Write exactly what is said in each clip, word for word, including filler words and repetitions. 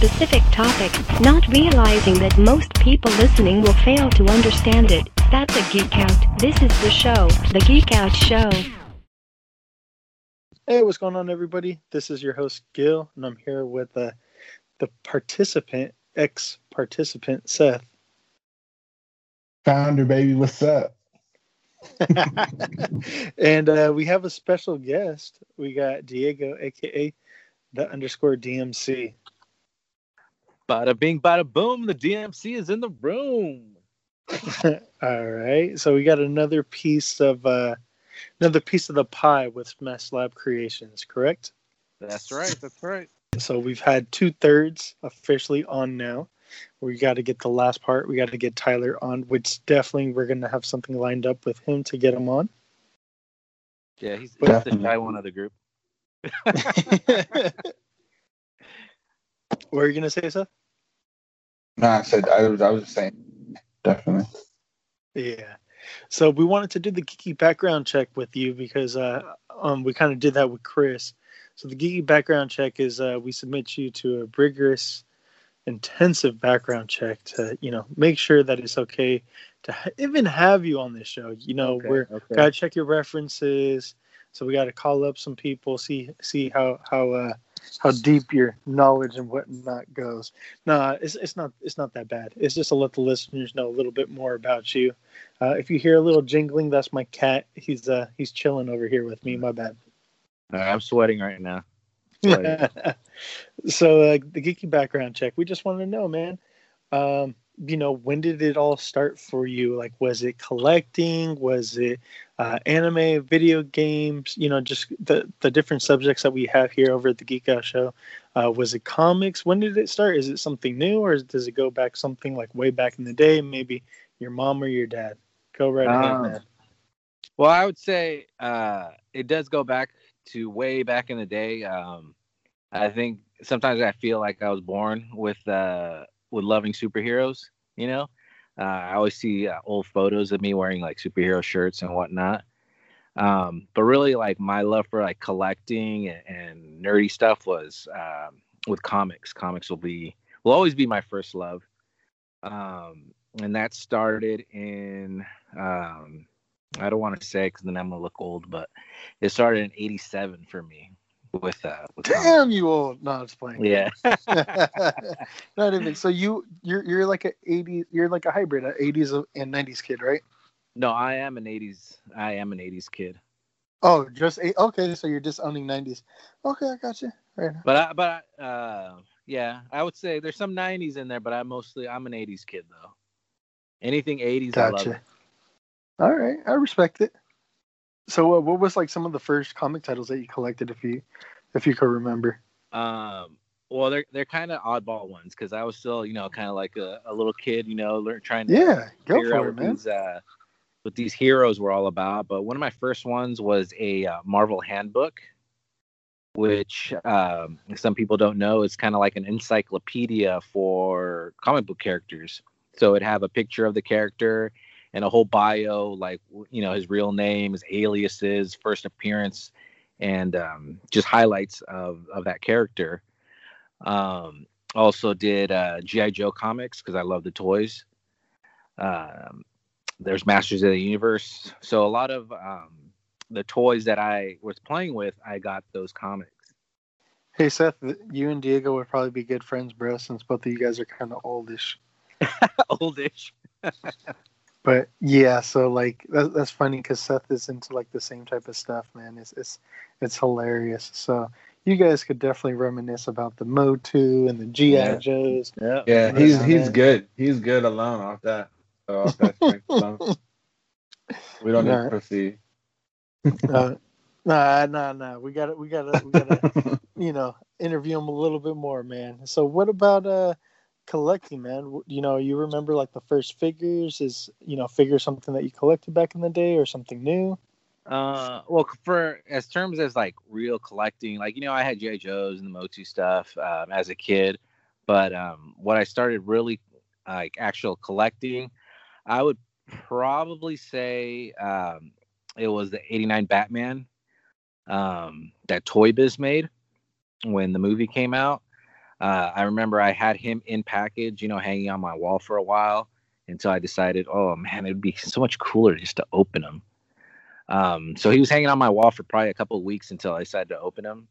Specific topic, not realizing that most people listening will fail to understand it. That's a Geek Out. This is the show, the Geek Out Show. Hey, what's going on, everybody? This is your host, Gil, and I'm here with uh, the participant, ex-participant, Seth. Founder, baby, what's up? And uh, we have a special guest. We got Diego, a k a the underscore D M C. Bada bing, bada boom, the D M C is in the room. All right. So we got another piece of uh, another piece of the pie with Smash Lab Creations, correct? That's right. That's right. So we've had two thirds officially on now. We got to get the last part. We got to get Tyler on, which definitely we're going to have something lined up with him to get him on. Yeah, he's, he's the guy one of the group. What are you going to say, Seth? No, I said I was. I was saying definitely. Yeah. So we wanted to do the geeky background check with you because uh, um, we kind of did that with Chris. So the geeky background check is uh, we submit you to a rigorous, intensive background check to you know make sure that it's okay to ha- even have you on this show. You know, okay, we're okay. Gotta check your references. So we got to call up some people, see see how how uh, how deep your knowledge and whatnot goes. Nah, it's it's not it's not that bad. It's just to let the listeners know a little bit more about you. Uh, if you hear a little jingling, that's my cat. He's uh he's chilling over here with me. My bad. All right, I'm sweating right now. Sweating. So uh, the geeky background check. We just wanted to know, man. Um, you know, when did it all start for you? Like, was it collecting? Was it uh, anime, video games? You know, just the, the different subjects that we have here over at the Geek Out Show. Uh, was it comics? When did it start? Is it something new, or is, does it go back something like way back in the day? Maybe your mom or your dad. Go right um, ahead, man. Well, I would say uh, it does go back to way back in the day. Um, I think sometimes I feel like I was born with. Uh, with loving superheroes, you know? Uh, I always see uh, old photos of me wearing, like, superhero shirts and whatnot. Um, but really, like, my love for, like, collecting and, and nerdy stuff was um, with comics. Comics will be, will always be my first love. Um, and that started in, um, I don't want to say because then I'm going to look old, but it started in eighty-seven for me. With, uh, with damn um, you old. No, it's playing. Yeah. Not even. So you you're you're like a eighties. You're like a hybrid, an eighties and nineties kid, right? No, I am an eighties. I am an eighties kid. Oh, just eight. Okay, so you're disowning nineties. Okay, I got you. Right. But I, but I, uh, yeah, I would say there's some nineties in there, but I mostly I'm an eighties kid though. Anything eighties, gotcha. I love it. All right, I respect it. So uh, what was like some of the first comic titles that you collected, if you if you could remember? Um, well, they're they're kind of oddball ones because I was still, you know, kind of like a, a little kid, you know, learn, trying to yeah, go figure for out it, what man. These, uh, what these heroes were all about. But one of my first ones was a uh, Marvel Handbook, which um, some people don't know is kind of like an encyclopedia for comic book characters. So it'd have a picture of the character and a whole bio, like, you know, his real name, his aliases, first appearance, and um, just highlights of, of that character. Um, also did uh, G I. Joe comics, because I love the toys. Um, there's Masters of the Universe. So a lot of um, the toys that I was playing with, I got those comics. Hey, Seth, you and Diego would probably be good friends, bro, since both of you guys are kind of oldish. Oldish. But yeah, so like that, that's funny because Seth is into like the same type of stuff, man. It's it's it's hilarious. So you guys could definitely reminisce about the Motu and the G I. Yeah. Joes. Yeah, yeah, he's yeah, he's man. good. He's good alone off that. So off that strength alone. We don't nah. need to proceed. uh, nah, nah, nah. We got it. We got it. We got to, you know, interview him a little bit more, man. So what about uh? collecting, man? You know, you remember like the first figures? Is, you know, figure something that you collected back in the day or something new? Uh, well, for as terms as like real collecting, like, you know, I had G I. Joes and the Motu stuff um, as a kid, but um, what I started really like actual collecting, I would probably say um, it was the eighty-nine Batman um, that Toy Biz made when the movie came out. Uh, I remember I had him in package, you know, hanging on my wall for a while until I decided, oh, man, it would be so much cooler just to open him. Um, so he was hanging on my wall for probably a couple of weeks until I decided to open him.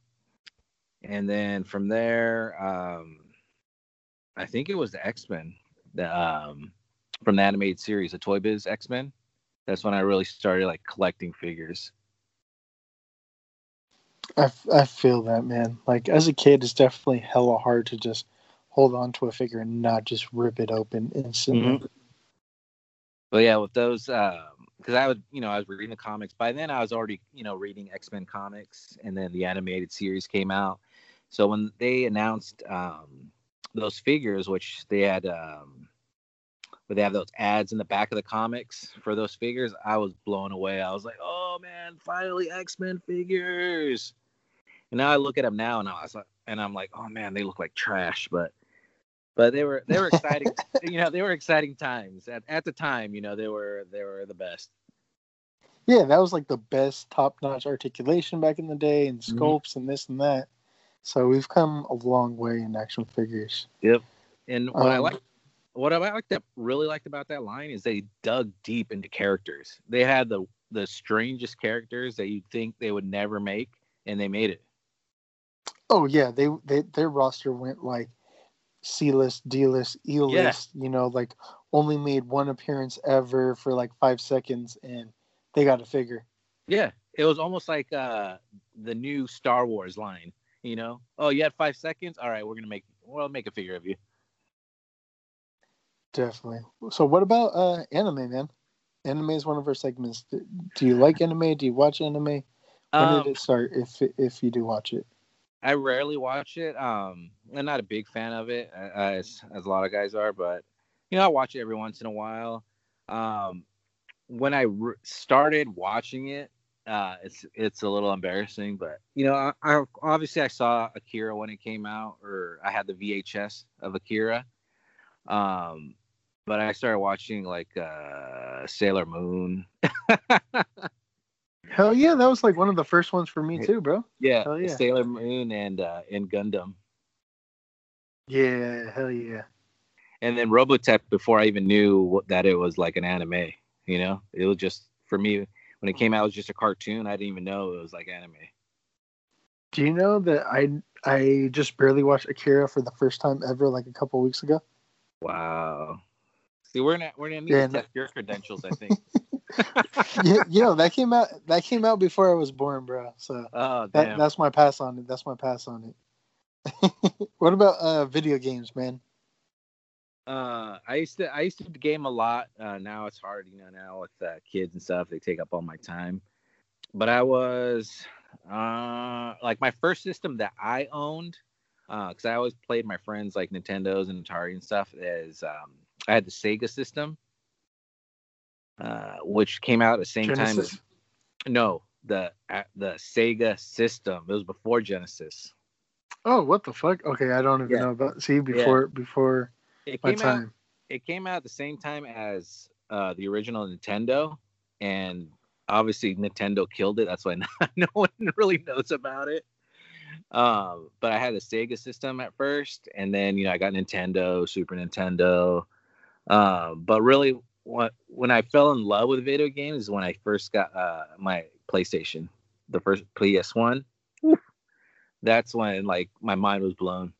And then from there, um, I think it was the X-Men the, um, from the animated series, the Toy Biz X-Men. That's when I really started, like, collecting figures. I, I feel that, man. Like, as a kid, it's definitely hella hard to just hold on to a figure and not just rip it open instantly. Mm-hmm. Well, yeah, with those, because um, I would, you know, I was reading the comics. By then, I was already, you know, reading X-Men comics, and then the animated series came out. So when they announced um, those figures, which they had, um, where they have those ads in the back of the comics for those figures, I was blown away. I was like, oh, man, finally X-Men figures. And now I look at them now, and I was like, and I'm like, oh man, they look like trash, but but they were they were exciting, you know, they were exciting times. At at the time, you know, they were they were the best. Yeah, that was like the best top-notch articulation back in the day, and sculpts mm-hmm. and this and that. So we've come a long way in action figures. Yep. And what um, I like what I liked that really liked about that line is they dug deep into characters. They had the the strangest characters that you'd think they would never make, and they made it. Oh, yeah, they, they their roster went like C-list, D-list, E-list, yeah. You know, like only made one appearance ever for like five seconds, and they got a figure. Yeah, it was almost like uh, the new Star Wars line, you know? Oh, you had five seconds? All right, we're going to make, well, make a figure of you. Definitely. So what about uh, anime, man? Anime is one of our segments. Do you like anime? Do you watch anime? When um, did it start, if if you do watch it? I rarely watch it. Um, I'm not a big fan of it, as as a lot of guys are. But, you know, I watch it every once in a while. Um, when I re- started watching it, uh, it's it's a little embarrassing. But, you know, I, I obviously I saw Akira when it came out, or I had the V H S of Akira. Um, but I started watching, like, uh, Sailor Moon. Hell yeah, that was like one of the first ones for me too, bro. Yeah, hell yeah. Sailor Moon and uh, and Gundam. Yeah, hell yeah. And then Robotech before I even knew that it was like an anime. You know, it was just for me when it came out, it was just a cartoon. I didn't even know it was like anime. Do you know that I I just barely watched Akira for the first time ever, like a couple weeks ago? Wow. See, we're gonna we're gonna need yeah, to test your credentials, I think. you, you know that came out that came out before I was born, bro. So oh, that, that's my pass on it. That's my pass on it. What about uh, video games, man? Uh, I used to I used to game a lot. Uh, now it's hard, you know. Now with uh, kids and stuff, they take up all my time. But I was uh, like my first system that I owned, because uh, I always played my friends like Nintendos and Atari and stuff. Is um, I had the Sega system. Uh, which came out at the same Genesis? time as no the uh, the Sega system. It was before Genesis. Oh, what the fuck? Okay, I don't even yeah. know about. See, before yeah. before it my came time, out, it came out at the same time as uh, the original Nintendo, and obviously Nintendo killed it. That's why not, no one really knows about it. Um, but I had a Sega system at first, and then you know I got Nintendo, Super Nintendo, uh, but really. When I fell in love with video games is when I first got uh, my PlayStation, the first P S one. That's when like my mind was blown.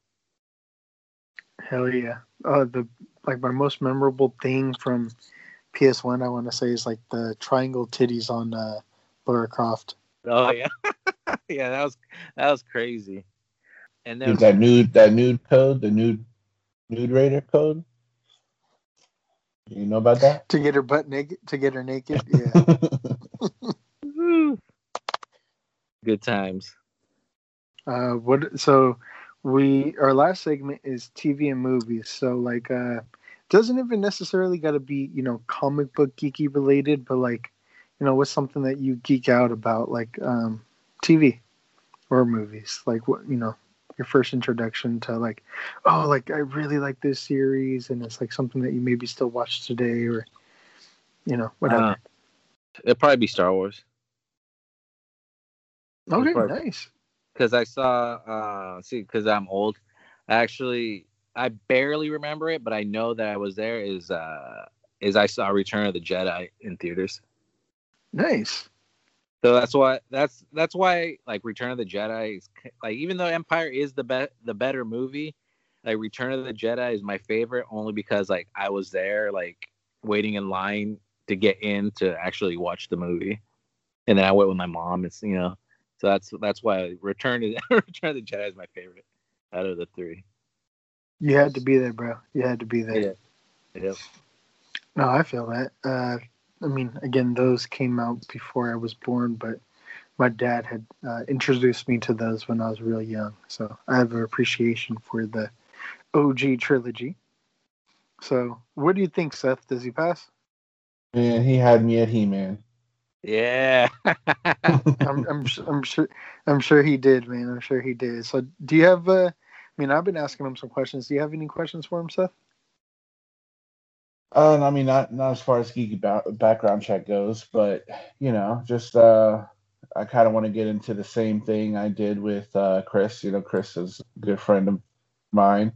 Hell yeah! Uh, the like my most memorable thing from P S one, I want to say, is like the triangle titties on uh, Lara Croft. Oh yeah, yeah, that was that was crazy. And then Dude, that nude that nude code, the nude nude raider code. You know about that? To get her butt naked. To get her naked. Yeah. Good times. Uh, what? So, we our last segment is T V and movies. So like, uh, doesn't even necessarily got to be, you know, comic book geeky related, but like, you know, what's something that you geek out about, like um, T V or movies? Like what, you know, your first introduction to like, oh, like I really like this series, and it's like something that you maybe still watch today, or you know, whatever. Uh, it'd probably be Star Wars. Okay, probably, nice. Because I saw, uh, see, because I'm old. Actually, I barely remember it, but I know that I was there. Is uh, is I saw Return of the Jedi in theaters. Nice. So that's why that's that's why like Return of the Jedi is like, even though Empire is the be- the better movie, like Return of the Jedi is my favorite only because like I was there, like waiting in line to get in to actually watch the movie, and then I went with my mom. It's, you know. So that's that's why Return of, Return of the Jedi is my favorite out of the three. You had to be there, bro. You had to be there. Yeah. Yep. No, I feel that. Uh, I mean, again, those came out before I was born, but my dad had uh, introduced me to those when I was real young. So I have an appreciation for the O G trilogy. So what do you think, Seth? Does he pass? Man, he had me at He-Man. Yeah, I'm, I'm, I'm sure, I'm sure he did, man. I'm sure he did. So, do you have? Uh, I mean, I've been asking him some questions. Do you have any questions for him, Seth? Uh, I mean, not not as far as geeky ba- background check goes, but you know, just uh, I kind of want to get into the same thing I did with uh, Chris. You know, Chris is a good friend of mine.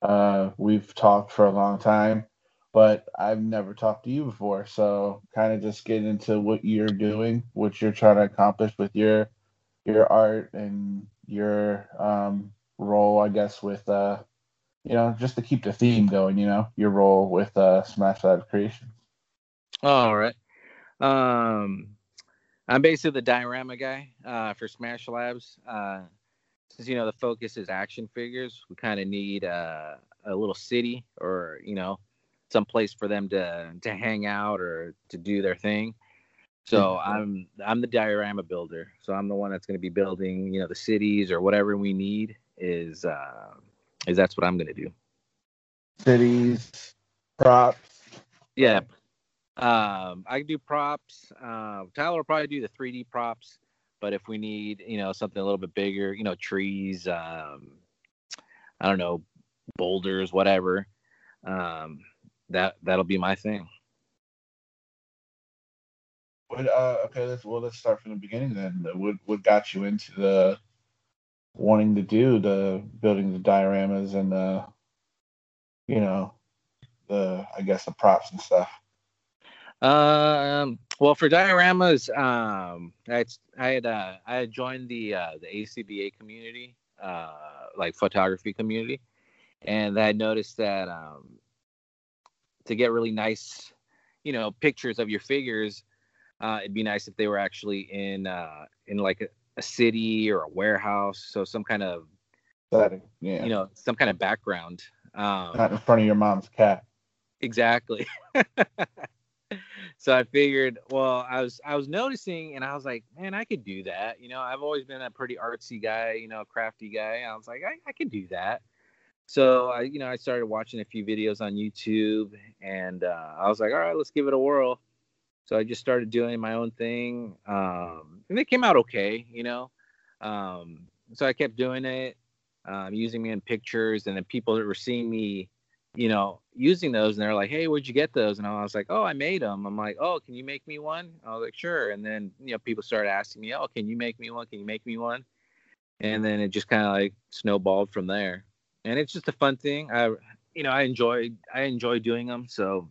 Uh, we've talked for a long time. But I've never talked to you before, so kind of just get into what you're doing, what you're trying to accomplish with your your art and your um, role, I guess, with, uh, you know, just to keep the theme going, you know, your role with uh, Smash Lab Creations. All right. Um, I'm basically the diorama guy uh, for Smash Labs. Uh, since, you know, the focus is action figures, we kind of need uh, a little city or, you know, some place for them to, to hang out or to do their thing. So I'm I'm the diorama builder. So I'm the one that's going to be building, you know, the cities or whatever we need is uh, is that's what I'm going to do. Cities, props. Yeah, um, I can do props. Uh, Tyler will probably do the three D props, but if we need, you know, something a little bit bigger, you know, trees, um, I don't know, boulders, whatever. Um, That that'll be my thing. What? Uh, okay. Let's well. Let's start from the beginning then. What What got you into the wanting to do the building the dioramas and the, you know, the I guess the props and stuff. Um. Well, for dioramas, um, I I had uh, I had joined the uh, the A C B A community, uh, like photography community, and I noticed that um. to get really nice, you know, pictures of your figures, uh, it'd be nice if they were actually in uh, in like a, a city or a warehouse, so some kind of, that, yeah. you know, some kind of background. Um, Not in front of your mom's cat. Exactly. So I figured, well, I was I was noticing, and I was like, man, I could do that. You know, I've always been a pretty artsy guy, you know, crafty guy. I was like, I, I could do that. So, I, you know, I started watching a few videos on YouTube, and uh, I was like, all right, let's give it a whirl. So I just started doing my own thing, um, and they came out okay, you know. Um, so I kept doing it, um, using me in pictures, and then people that were seeing me, you know, using those, and they're like, hey, where'd you get those? And I was like, oh, I made them. I'm like, oh, can you make me one? I was like, sure. And then, you know, people started asking me, oh, can you make me one? Can you make me one? And then it just kind of like snowballed from there. And it's just a fun thing. I, you know, I enjoy I enjoy doing them. So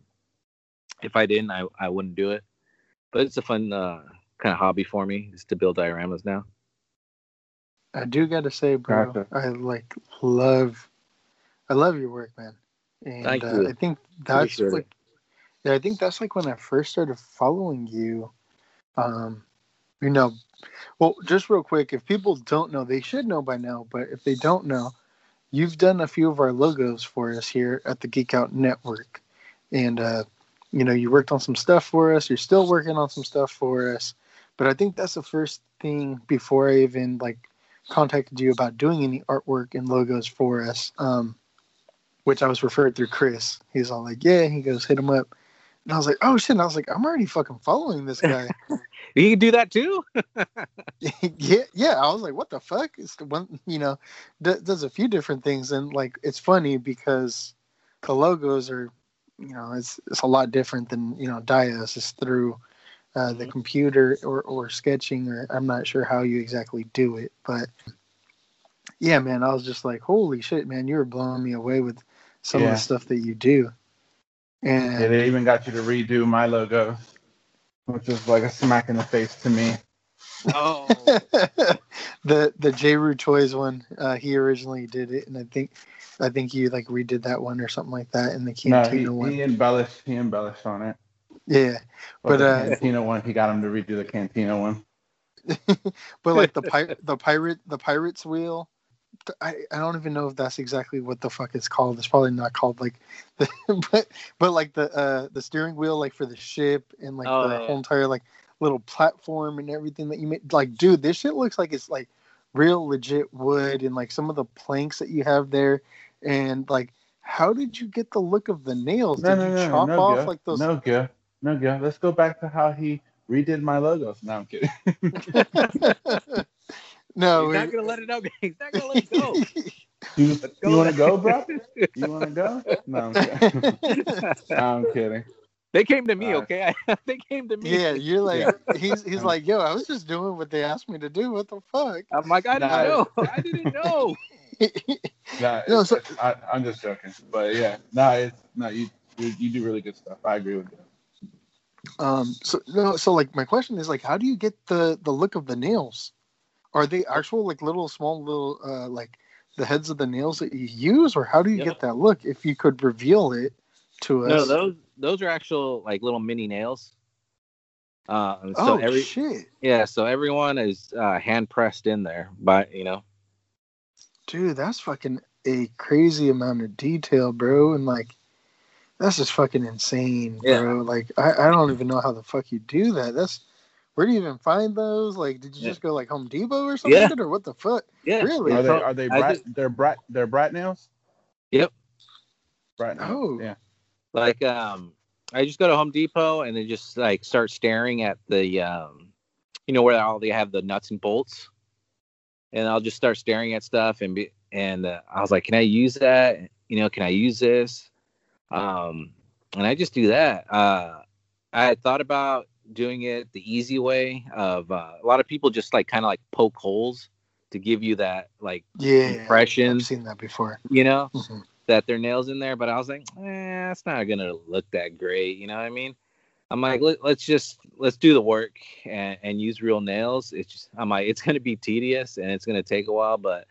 if I didn't, I, I wouldn't do it. But it's a fun uh, kind of hobby for me is to build dioramas now. I do got to say, bro, okay. I like love, I love your work, man. And Thank uh, you. I think that's like, yeah, I think that's like when I first started following you. Um, you know, well, just real quick, if people don't know, they should know by now. But if they don't know. You've done a few of our logos for us here at the Geek Out Network. And, uh, you know, you worked on some stuff for us. You're still working on some stuff for us. But I think that's the first thing before I even, like, contacted you about doing any artwork and logos for us, um, which I was referred through Chris. He's all like, yeah. He goes, hit him up. And I was like, oh, shit. And I was like, I'm already fucking following this guy. You can do that, too? yeah, yeah. I was like, what the fuck? It's the one, you know, d- does a few different things. And, like, it's funny because the logos are, you know, it's it's a lot different than, you know, Dios. It's through uh, the computer or, or sketching, or I'm not sure how you exactly do it. But, yeah, man, I was just like, holy shit, man, you were blowing me away with some yeah. of the stuff that you do. And yeah, they even got you to redo my logo, which was like a smack in the face to me. Oh, the the J. Rue Toys one. Uh, he originally did it, and I think I think you like redid that one or something like that. In the Cantina no, he, one, he embellished. He embellished on it. Yeah, but, but the uh, Cantina one, he got him to redo the Cantina one. But like the pi- the pirate the pirate's wheel. I, I don't even know if that's exactly what the fuck it's called. It's probably not called like, the, but but like the uh, the steering wheel like for the ship and like oh, the yeah. whole entire like little platform and everything that you made. Like, dude, this shit looks like it's like real legit wood and like some of the planks that you have there. And like, how did you get the look of the nails? No, did no, you no, chop no, off good. like those? No good, no good. Let's go back to how he redid my logos. No, I'm kidding. No, he's not gonna let it up. He's not gonna let it go. You, go. you want to go, bro? You want to go? No, I'm kidding. I'm kidding. They came to me, uh, okay? I, they came to me. Yeah, you're like, yeah. he's he's like, yo, I was just doing what they asked me to do. What the fuck? I'm like, I didn't nah, know. I didn't know. Nah, no, so, I, I'm just joking. But yeah, no, nah, it's no, nah, you, you you do really good stuff. I agree with you. Um, so no, so like, my question is like, how do you get the the look of the nails? Are they actual, like, little, small, little, uh, like, the heads of the nails that you use? Or how do you yep. get that look, if you could reveal it to us? No, those those are actual, like, little mini nails. Uh, so oh, every, shit. Yeah, so everyone is uh, hand-pressed in there, but, you know. Dude, that's fucking a crazy amount of detail, bro. And, like, that's just fucking insane, yeah. bro. Like, I, I don't even know how the fuck you do that. That's... Where do you even find those? Like, did you yeah. just go like Home Depot or something, yeah. or what the fuck? Yeah, really? Are they? Are they? Brat, just, they're brat. They're brat nails. Yep. Brat nails. Oh, yeah. Like, um, I just go to Home Depot and then just like start staring at the, um, you know, where all they have the nuts and bolts, and I'll just start staring at stuff and be, and uh, I was like, can I use that? You know, can I use this? Um, and I just do that. Uh, I thought about doing it the easy way of uh, a lot of people just like kind of like poke holes to give you that like yeah, impression. I've seen that before, you know, mm-hmm. that their nails in there. But I was like, eh, it's not gonna look that great, you know what I mean? I'm like, Let, let's just let's do the work and, and use real nails. It's just, I'm like, it's gonna be tedious and it's gonna take a while, but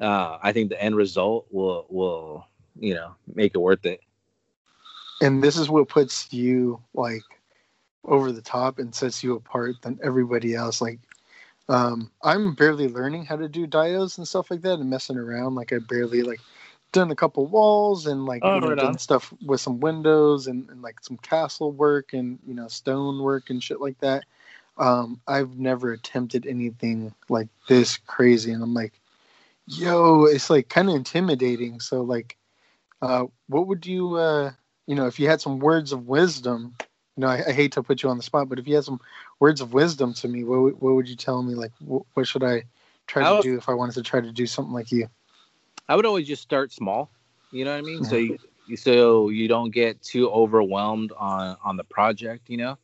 uh, I think the end result will will you know make it worth it. And this is what puts you like over the top and sets you apart than everybody else. Like, um, I'm barely learning how to do dios and stuff like that and messing around. Like, I barely like done a couple walls and like oh, you know, right done on. stuff with some windows and, and like some castle work and, you know, stone work and shit like that. Um, I've never attempted anything like this crazy. And I'm like, yo, it's like kind of intimidating. So like, uh, what would you, uh, you know, if you had some words of wisdom, you know, I, I hate to put you on the spot, but if you had some words of wisdom to me, what w- what would you tell me? Like, wh- what should I try I to would, do if I wanted to try to do something like you? I would always just start small. You know what I mean? Yeah. So you so you don't get too overwhelmed on, on the project, you know?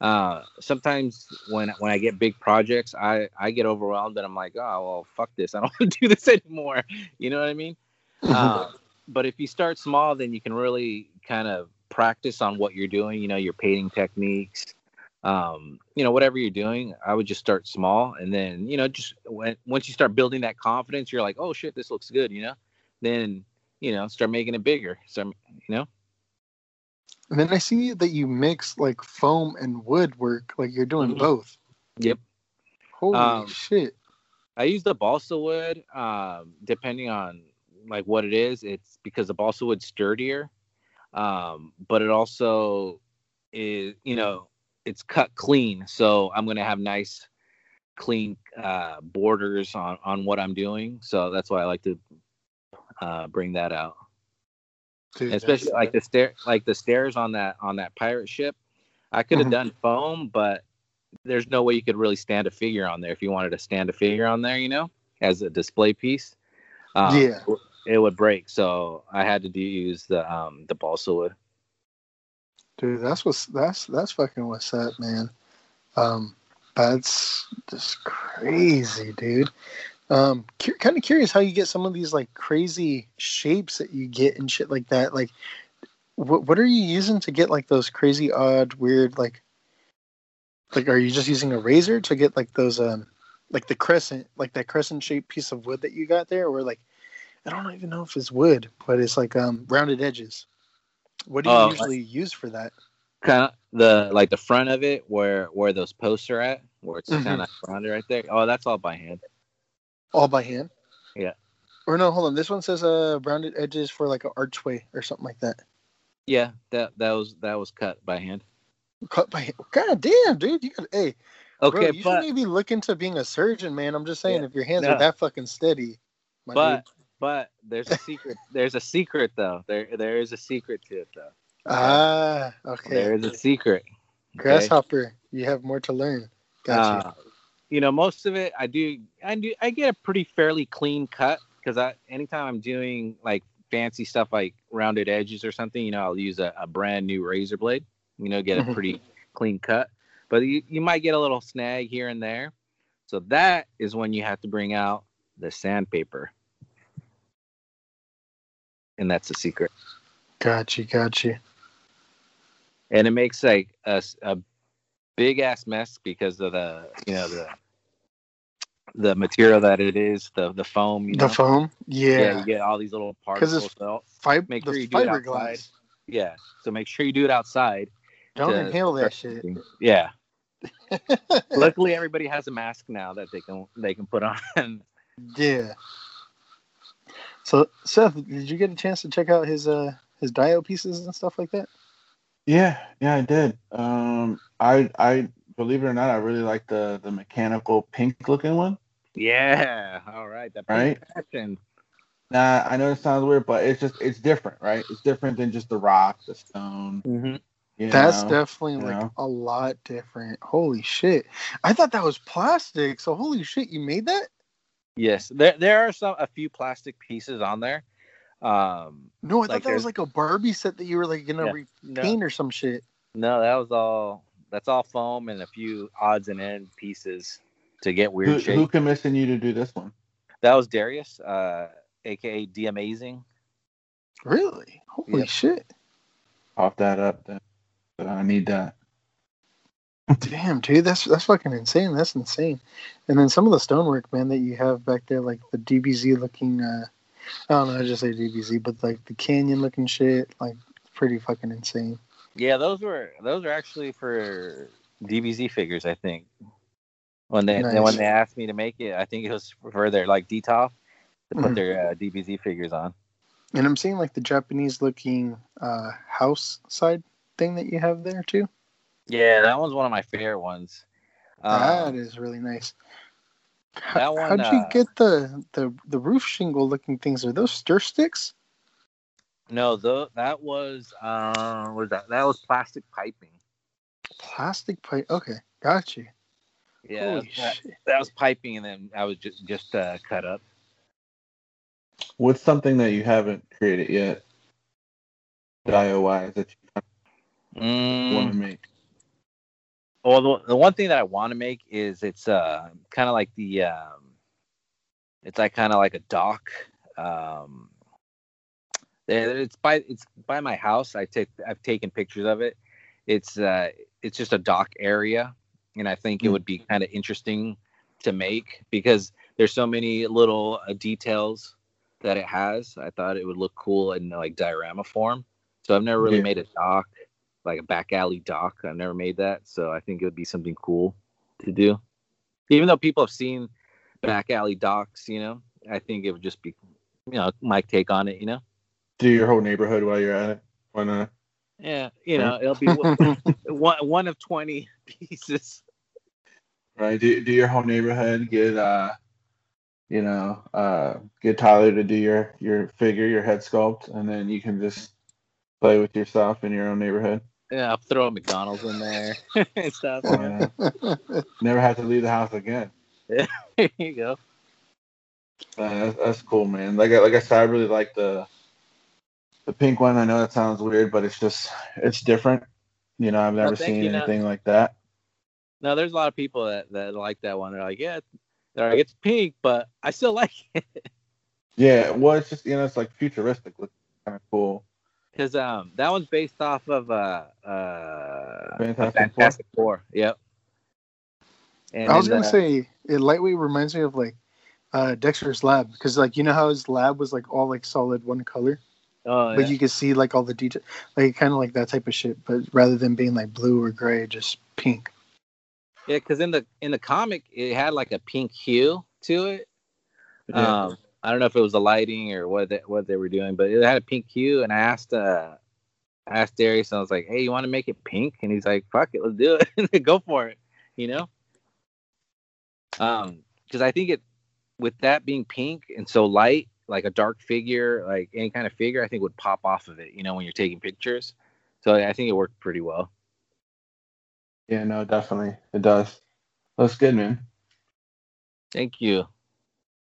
Uh, sometimes when when I get big projects, I, I get overwhelmed and I'm like, oh, well, fuck this. I don't want to do this anymore. You know what I mean? Uh, but if you start small, then you can really kind of practice on what you're doing, you know, your painting techniques, um, you know, whatever you're doing. I would just start small, and then, you know, just when, once you start building that confidence, you're like, oh shit, this looks good, you know, then, you know, start making it bigger. So, you know. And then I see that you mix like foam and wood work, like you're doing mm-hmm. both. Yep. Holy um, shit. I use the balsa wood, um, depending on like what it is. It's because the balsa wood's sturdier. Um, but it also is, you know, it's cut clean. So I'm going to have nice, clean uh, borders on, on what I'm doing. So that's why I like to uh, bring that out. Dude, especially like the stair, like the stairs on that on that pirate ship. I could have done foam, but there's no way you could really stand a figure on there. If you wanted to stand a figure on there, you know, as a display piece, um, yeah, it would break. So I had to do, use the um, the balsa wood. Dude, that's what's that's that's fucking what's up, man. Um, that's just crazy, dude. Um, cu- kind of curious how you get some of these like crazy shapes that you get and shit like that. Like, what what are you using to get like those crazy, odd, weird like? Like, are you just using a razor to get like those um, like the crescent, like that crescent shaped piece of wood that you got there, or like, I don't even know if it's wood, but it's like um rounded edges. What do you oh, usually like, use for that? Kind of the like the front of it, where where those posts are at, where it's mm-hmm. kind of rounded right there. Oh, that's all by hand. All by hand? Yeah. Or no, hold on. This one says uh rounded edges for like an archway or something like that. Yeah, that that was that was cut by hand. Cut by hand. God damn, dude! You could, hey, okay, bro, you but, shouldn't even look into being a surgeon, man. I'm just saying, yeah, if your hands no. are that fucking steady, my but. Dude. But there's a secret. There's a secret, though. There, there is a secret to it, though. Ah, okay. There is a secret. Okay? Grasshopper, you have more to learn. Gotcha. Uh, you know, most of it, I do. I do. I get a pretty fairly clean cut because I, anytime I'm doing like fancy stuff like rounded edges or something, you know, I'll use a, a brand new razor blade. You know, get a pretty clean cut. But you, you might get a little snag here and there. So that is when you have to bring out the sandpaper. And that's a secret. Gotcha, gotcha. And it makes like a, a big ass mess because of the, you know, the the material that it is, the the foam. You know? The foam, yeah. Yeah, you get all these little particles. Because it's so fib- make sure you do fiberglass. Yeah, so make sure you do it outside. Don't to, inhale that shit. Yeah. Luckily, everybody has a mask now that they can they can put on. Yeah. So, Seth, did you get a chance to check out his uh, his Dio pieces and stuff like that? Yeah, yeah, I did. Um, I I believe it or not, I really like the, the mechanical pink looking one. Yeah, all right, that right. Passion. Nah, I know it sounds weird, but it's just it's different, right? It's different than just the rock, the stone. Mm-hmm. You That's know, definitely like know. a lot different. Holy shit! I thought that was plastic. So holy shit, you made that? Yes, there there are some a few plastic pieces on there. Um, no, I like thought that was like a Barbie set that you were like gonna yeah, repaint no, or some shit. No, that was all. That's all foam and a few odds and end pieces to get weird who, shape. Who commissioned you to do this one? That was Darius, uh, aka D Amazing. Really? Holy yep. shit! Pop that up. Then. I need that. Damn, dude, that's that's fucking insane. That's insane. And then some of the stonework, man, that you have back there, like the D B Z looking, uh, I don't know, I just say D B Z, but like the canyon looking shit, like pretty fucking insane. Yeah, those were those are actually for D B Z figures, I think. When they nice. when they asked me to make it, I think it was for their like D T O F to put mm-hmm. their uh, D B Z figures on. And I'm seeing like the Japanese looking uh, house side thing that you have there too. Yeah, that one's one of my favorite ones. Um, that is really nice. How, that one, how'd you uh, get the, the, the roof shingle looking things? Are those stir sticks? No, the, that was uh, what is that? That was plastic piping. Plastic pipe. Okay, got you. Yeah, Holy that, shit. that was piping, and then I was just just uh, cut up. What's something that you haven't created yet, D I Y that you mm. want to make? Well, the, the one thing that I want to make is it's uh kind of like the um, it's like kind of like a dock. Um, it's by it's by my house. I take I've taken pictures of it. It's uh it's just a dock area, and I think mm-hmm. it would be kind of interesting to make because there's so many little uh, details that it has. I thought it would look cool in like diorama form. So I've never really yeah. made a dock. Like a back alley dock. I've never made that, so I think it would be something cool to do. Even though people have seen back alley docks, you know, I think it would just be, you know, my take on it, you know. Do your whole neighborhood while you're at it. Why not? Yeah, you know, it'll be one, one of twenty pieces. right? Do, do your whole neighborhood, get uh, you know, uh, get Tyler to do your your figure, your head sculpt, and then you can just play with yourself in your own neighborhood. Yeah, I'll throw a McDonald's in there and stuff. Yeah. Never have to leave the house again. Yeah, there you go. Uh, that's, that's cool, man. Like I, like I said, I really like the the pink one. I know that sounds weird, but it's just it's different. You know, I've never well, seen anything know. like that. No, there's a lot of people that, that like that one. They're like, yeah, they're like, it's pink, but I still like it. Yeah, well, it's just, you know, it's like futuristic. It's kind of cool. Because um, that one's based off of uh, uh, Fantastic, Fantastic Four. Four. Yep. And I was going to uh, say, it lightly reminds me of, like, uh, Dexter's Lab. Because, like, you know how his lab was, like, all, like, solid one color? Oh, yeah. But you could see, like, all the detail. Like, kind of like that type of shit. But rather than being, like, blue or gray, just pink. Yeah, because in the in the comic, it had, like, a pink hue to it. Yeah. Um, I don't know if it was the lighting or what they, what they were doing, but it had a pink hue. And I asked uh, I asked Darius, and I was like, hey, you want to make it pink? And he's like, fuck it, let's do it. Go for it, you know? Um, because I think it, with that being pink and so light, like a dark figure, like any kind of figure, I think would pop off of it, you know, when you're taking pictures. So I think it worked pretty well. Yeah, no, definitely. It does. Looks good, man. Thank you.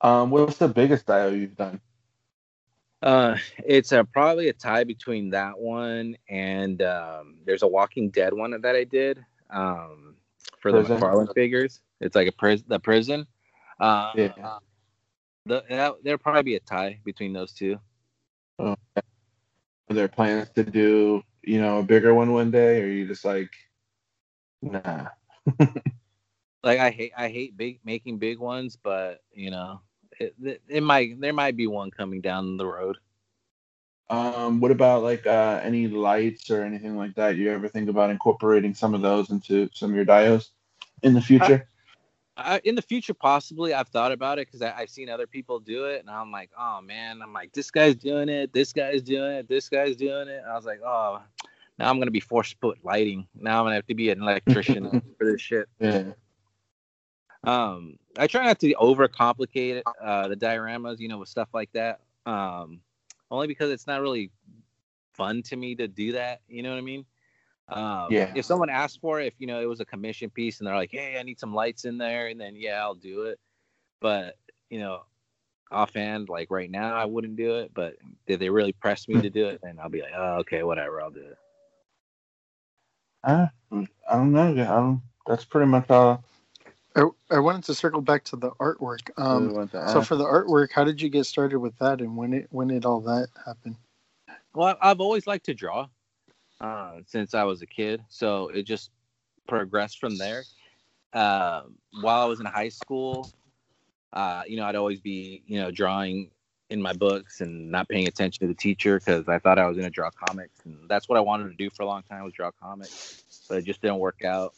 Um, what's the biggest I O you've done? Uh, it's uh, probably a tie between that one and um, there's a Walking Dead one that I did um, for prison. the McFarlane figures. It's like a prison. The prison. Um, yeah. Uh, the, that, there'll probably be a tie between those two. Okay. Are there plans to do, you know, a bigger one one day, or are you just like, nah? Like I hate, I hate big making big ones, but you know. It, it might there might be one coming down the road. Um, what about like uh, any lights or anything like that? You ever think about incorporating some of those into some of your dios in the future? I, I, in the future, possibly. I've thought about it because I've seen other people do it, and I'm like, oh man, I'm like, this guy's doing it, this guy's doing it, this guy's doing it. And I was like, oh, now I'm gonna be forced to put lighting. Now I'm gonna have to be an electrician for this shit. Yeah. Um, I try not to overcomplicate uh, the dioramas, you know, with stuff like that. Um, only because it's not really fun to me to do that. You know what I mean? Um, yeah. If someone asked for it, if, you know, it was a commission piece and they're like, hey, I need some lights in there. And then, yeah, I'll do it. But, you know, offhand, like right now, I wouldn't do it. But if they really press me to do it, then I'll be like, oh, okay, whatever, I'll do it. I, I don't know. I don't, that's pretty much all. I, I wanted to circle back to the artwork. Um, really so for the artwork, how did you get started with that, and when it when did all that happen? Well, I've always liked to draw uh, since I was a kid, so it just progressed from there. Uh, while I was in high school, uh, you know, I'd always be you know drawing in my books and not paying attention to the teacher because I thought I was going to draw comics, and that's what I wanted to do for a long time was draw comics, but it just didn't work out.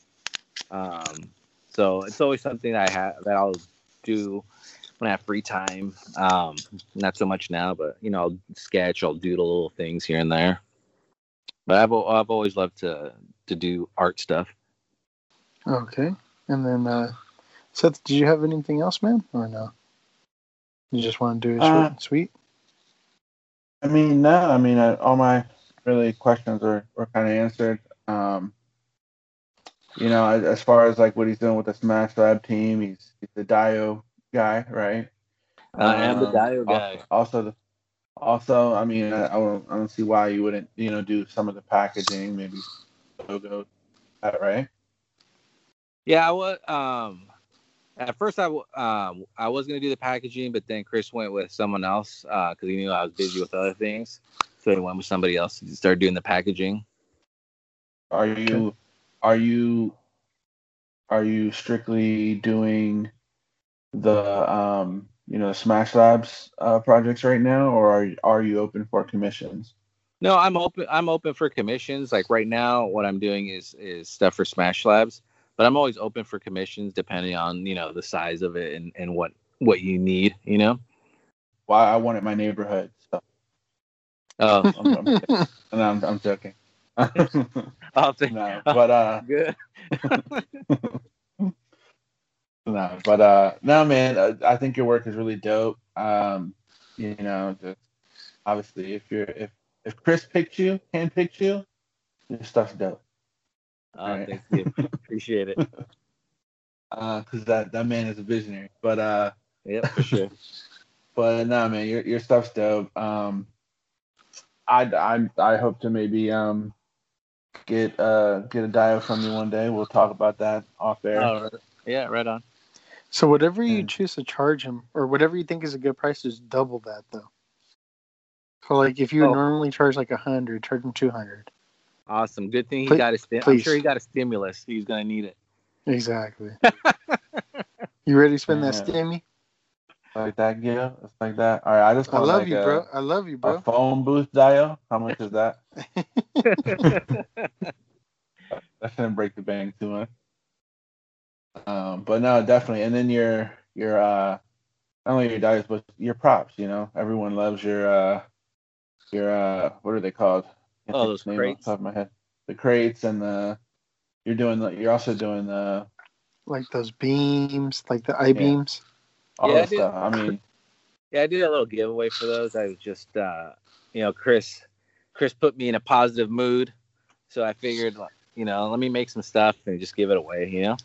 Um, So it's always something that I have that I'll do when I have free time. Um, not so much now, but you know, I'll sketch, I'll doodle little things here and there. But I've I've always loved to to do art stuff. Okay, and then uh, Seth, did you have anything else, man, or no? You just want to do it short uh, and sweet? I mean, no. I mean, I, all my really questions were, were kind of answered. Um, You know, as, as far as like what he's doing with the Smash Lab team, he's, he's the Dio guy, right? I am um, the Dio guy. Also, the, also, I mean, I, I, don't, I don't see why you wouldn't, you know, do some of the packaging, maybe logo, right? Yeah, I was. Um, at first, I w- um, I was gonna do the packaging, but then Chris went with someone else because uh, he knew I was busy with other things, so he went with somebody else to start doing the packaging. Are you? Are you are you strictly doing the um, you know Smash Labs uh, projects right now, or are are you open for commissions? No, I'm open. I'm open for commissions. Like right now, what I'm doing is is stuff for Smash Labs, but I'm always open for commissions depending on you know the size of it and, and what, what you need. You know, well, I wanted my neighborhood. So. Oh, I'm, I'm, I'm, I'm, I'm joking. I'll think, no, but uh, good. No, but uh, no, man, I think your work is really dope. Um, you know, just obviously, if you're if if Chris picked you, can pick you, your stuff's dope. Oh, right? Thank you. Appreciate it. Uh, cause that, that man is a visionary. But uh, yeah, for sure. But no, man, your your stuff's dope. Um, I I I hope to maybe um get uh get a dio from you one day. We'll talk about that off air. Oh, right. Yeah, right on. So whatever you yeah. choose to charge him, or whatever you think is a good price, just double that though. So like if you oh. normally charge like a hundred, charge him two hundred. Awesome. Good thing he please, got a stim- I'm sure he got a stimulus. He's gonna need it. Exactly. You ready to spend yeah. that stimmy? Like that, Gil? It's like that. All right, I just want I love like you, a, bro. I love you, bro. A phone booth dial. How much is that? That shouldn't break the bank too much. Um, but no, definitely. And then your your uh, not only your dials, but your props. You know, everyone loves your uh, your uh, what are they called? Oh, those crates. Off the top of my head, the crates and the you're doing. The, you're also doing the like those beams, like the I beams. Yeah. All yeah, I did, I mean, yeah, I did a little giveaway for those. I was just, uh, you know, Chris, Chris put me in a positive mood, so I figured, like, you know, let me make some stuff and just give it away, you know.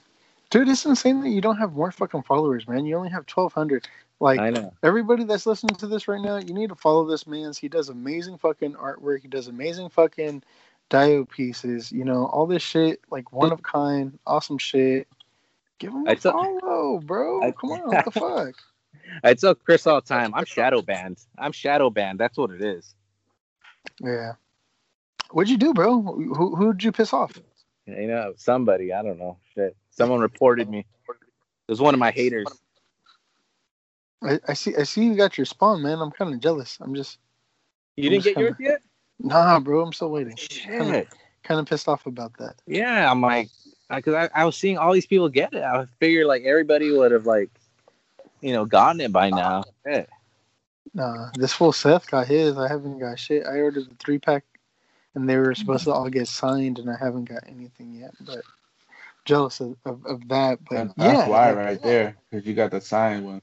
Dude, it's insane that you don't have more fucking followers, man. You only have twelve hundred. Like, I know. Everybody that's listening to this right now, you need to follow this man. He does amazing fucking artwork. He does amazing fucking dio pieces. You know, all this shit, like one of kind, awesome shit. Give him a I tell, follow, bro. I, Come on, what the fuck? I tell Chris all the time, I'm shadow banned. I'm shadow banned. That's what it is. Yeah. What'd you do, bro? Who who'd you piss off? You know, somebody. I don't know. Shit. Someone reported me. It was one of my haters. I, I see. I see you got your spawn, man. I'm kind of jealous. I'm just. You I'm didn't just get kinda, yours yet? Nah, bro. I'm still waiting. Shit. Kind of pissed off about that. Yeah, I'm like. Because I, I was seeing all these people get it. I figured, like, everybody would have, like, you know, gotten it by now. Yeah. Nah, this fool Seth got his. I haven't got shit. I ordered the three-pack, and they were supposed to all get signed, and I haven't got anything yet. But jealous of, of, of that. But and that's yeah, why right yeah. there, because you got the signed one.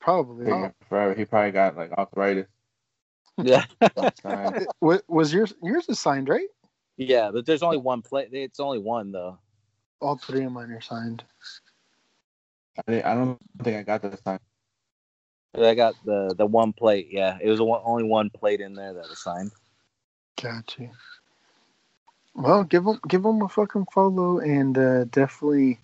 Probably. Forever. He probably got, like, arthritis. Yeah. was, was yours yours is signed, right? Yeah, but there's only one play. It's only one, though. All three of mine are signed. I, I don't think I got the sign. I got the, the one plate, yeah. It was a one, only one plate in there that was signed. Gotcha. Well, give them, give them a fucking follow and uh, definitely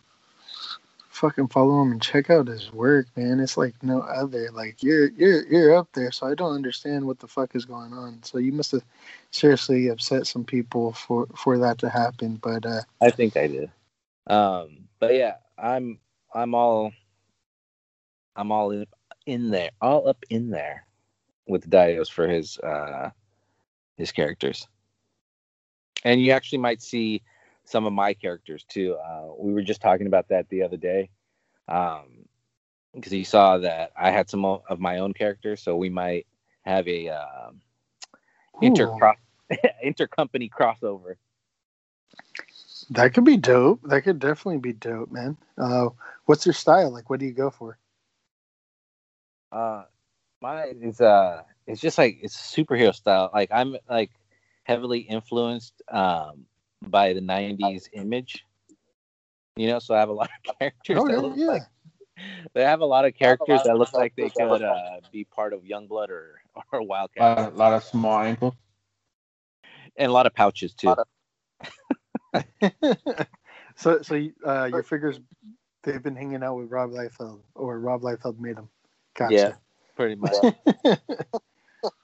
fucking follow him and check out his work, man. It's like no other. Like, you're, you're, you're up there, so I don't understand what the fuck is going on. So you must have seriously upset some people for, for that to happen. But uh, I think I did. Um, but yeah, I'm, I'm all, I'm all in, in there, all up in there with dios for his, uh, his characters. And you actually might see some of my characters too. Uh, we were just talking about that the other day. Um, because you saw that I had some of my own characters, so we might have a, um, intercross, intercompany crossover. That could be dope. That could definitely be dope, man. Uh, what's your style? Like, what do you go for? Uh, mine is uh, it's just like it's superhero style. Like I'm like heavily influenced um by the nineties Image. You know, so I have a lot of characters. Oh, that yeah. Like, they have a lot of characters lot that look like they could uh, be part of Youngblood or or Wildcat. A lot, a lot of small ankles. And a lot of pouches too. so, so uh, your figures, they've been hanging out with Rob Liefeld, or Rob Liefeld made them. Gotcha. Yeah, pretty much.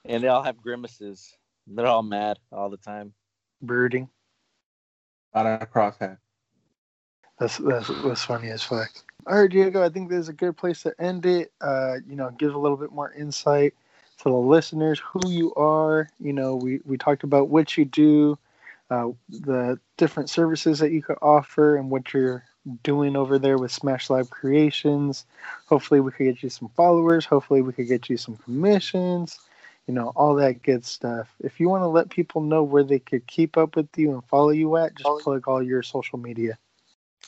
And they all have grimaces. They're all mad all the time. Brooding. Not a crosshead. That's, that's, that's funny as fuck. All right, Diego, I think there's a good place to end it. Uh, you know, give a little bit more insight to the listeners, who you are. You know, we, we talked about what you do. Uh, the different services that you could offer and what you're doing over there with Smash Lab Creations. Hopefully we could get you some followers. Hopefully we could get you some commissions. You know, all that good stuff. If you want to let people know where they could keep up with you and follow you at, just plug all your social media.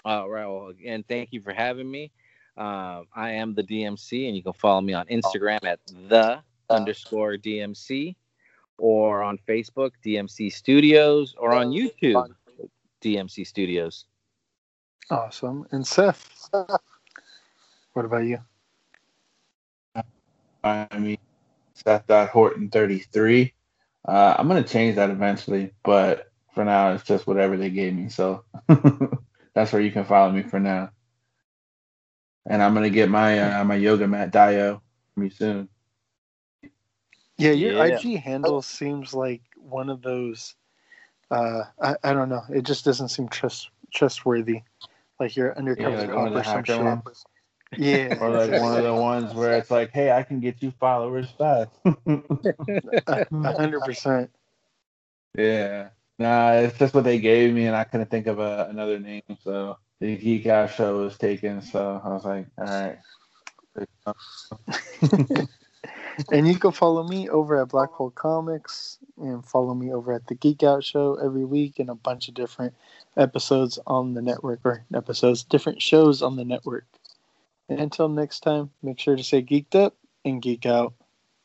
All right. Well, again, thank you for having me. Uh, I am the D M C, and you can follow me on Instagram at the underscore D M C, or on Facebook, D M C Studios, or on YouTube, D M C Studios. Awesome. And Seth, what about you? I mean, Seth dot Horton thirty-three. Uh, I'm going to change that eventually, but for now, it's just whatever they gave me. So that's where you can follow me for now. And I'm going to get my uh, my yoga mat Dio for me soon. Yeah, your yeah. I G handle seems like one of those, uh, I, I don't know. It just doesn't seem trust, trustworthy. Like you're undercover yeah, like cop or some shit. Ones. Yeah. Or like one of the ones where it's like, hey, I can get you followers fast. one hundred percent. Yeah. Nah, it's just what they gave me, and I couldn't think of a, another name. So the Geek Out show was taken. So I was like, all right. And you can follow me over at Black Hole Comics, and follow me over at the Geek Out Show every week, and a bunch of different episodes on the network, or episodes, different shows on the network. And until next time, make sure to stay geeked up and geek out.